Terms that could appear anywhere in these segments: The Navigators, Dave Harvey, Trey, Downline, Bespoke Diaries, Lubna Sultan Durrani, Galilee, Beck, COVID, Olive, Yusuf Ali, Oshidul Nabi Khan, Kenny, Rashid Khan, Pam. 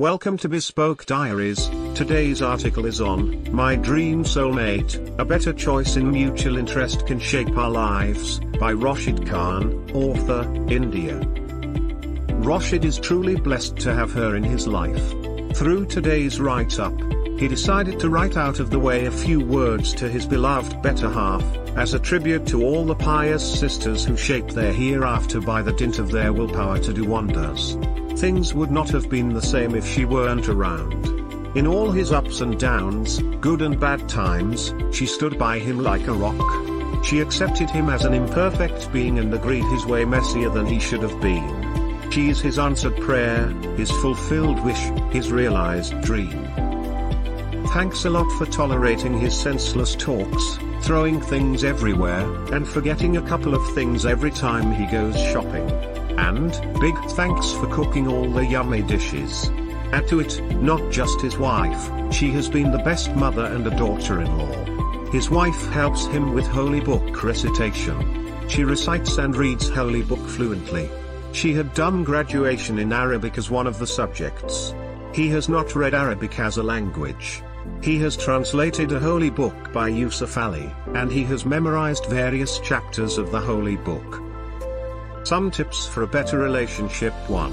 Welcome to Bespoke Diaries. Today's article is on My Dream Soulmate, A Better Choice in Mutual Interest Can Shape Our Lives, by Rashid Khan, author, India. Rashid is truly blessed to have her in his life. Through today's write-up, he decided to write out of the way a few words to his beloved better half, as a tribute to all the pious sisters who shaped their hereafter by the dint of their willpower to do wonders. Things would not have been the same if she weren't around. In all his ups and downs, good and bad times, she stood by him like a rock. She accepted him as an imperfect being and agreed his way messier than he should have been. She is his answered prayer, his fulfilled wish, his realized dream. Thanks a lot for tolerating his senseless talks, throwing things everywhere, and forgetting a couple of things every time he goes shopping. And, big thanks for cooking all the yummy dishes. Add to it, not just his wife, she has been the best mother and a daughter-in-law. His wife helps him with Holy Book recitation. She recites and reads Holy Book fluently. She had done graduation in Arabic as one of the subjects. He has not read Arabic as a language. He has translated a Holy Book by Yusuf Ali, and he has memorized various chapters of the Holy Book. Some tips for a better relationship. 1.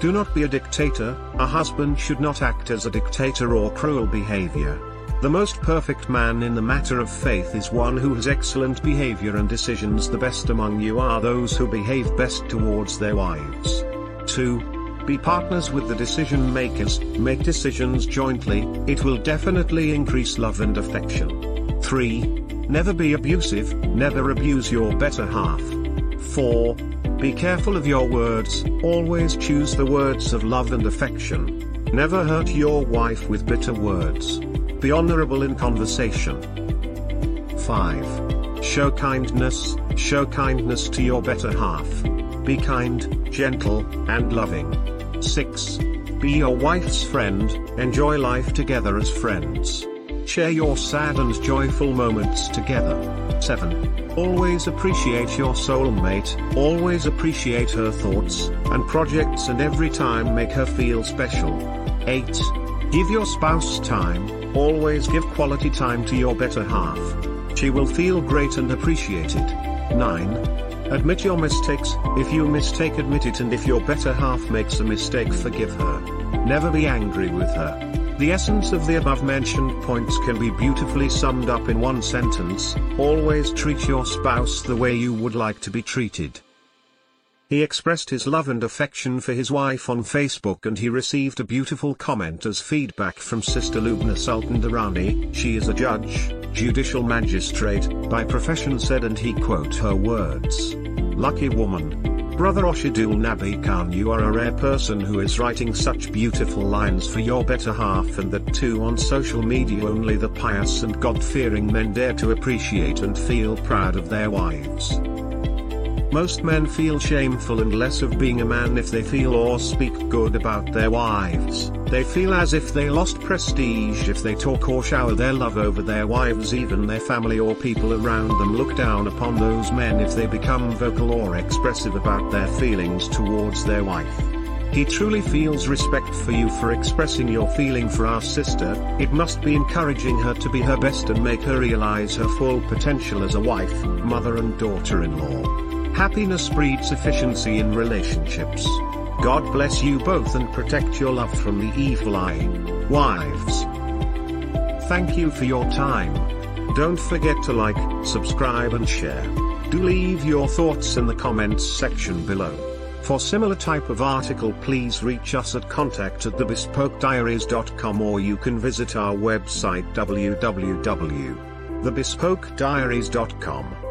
Do not be a dictator. A husband should not act as a dictator or cruel behavior. The most perfect man in the matter of faith is one who has excellent behavior and decisions. The best among you are those who behave best towards their wives. 2. Be partners with the decision makers. Make decisions jointly. It will definitely increase love and affection. 3. Never be abusive. Never abuse your better half. 4. Be careful of your words. Always choose the words of love and affection. Never hurt your wife with bitter words. Be honorable in conversation. 5. Show kindness. Show kindness to your better half. Be kind, gentle, and loving. 6. Be your wife's friend. Enjoy life together as friends. Share your sad and joyful moments together. 7. Always appreciate your soulmate. Always appreciate her thoughts and projects, and every time make her feel special. 8. Give your spouse time. Always give quality time to your better half. She will feel great and appreciated. 9. Admit your mistakes. If you mistake, admit it, and if your better half makes a mistake, forgive her. Never be angry with her. The essence of the above-mentioned points can be beautifully summed up in one sentence: always treat your spouse the way you would like to be treated. He expressed his love and affection for his wife on Facebook, and he received a beautiful comment as feedback from Sister Lubna Sultan Durrani. She is a judge, judicial magistrate, by profession, said, and he quote her words, "Lucky woman. Brother Oshidul Nabi Khan, you are a rare person who is writing such beautiful lines for your better half, and that too on social media. Only the pious and God-fearing men dare to appreciate and feel proud of their wives. Most men feel shameful and less of being a man if they feel or speak good about their wives. They feel as if they lost prestige if they talk or shower their love over their wives. Even their family or people around them look down upon those men if they become vocal or expressive about their feelings towards their wife. He truly feels respect for you for expressing your feeling for our sister. It must be encouraging her to be her best and make her realize her full potential as a wife, mother, and daughter-in-law. Happiness breeds efficiency in relationships. God bless you both and protect your love from the evil eye. Wives." Thank you for your time. Don't forget to like, subscribe, and share. Do leave your thoughts in the comments section below. For similar type of article, please reach us at contact@thebespokediaries.com, or you can visit our website www.thebespokediaries.com.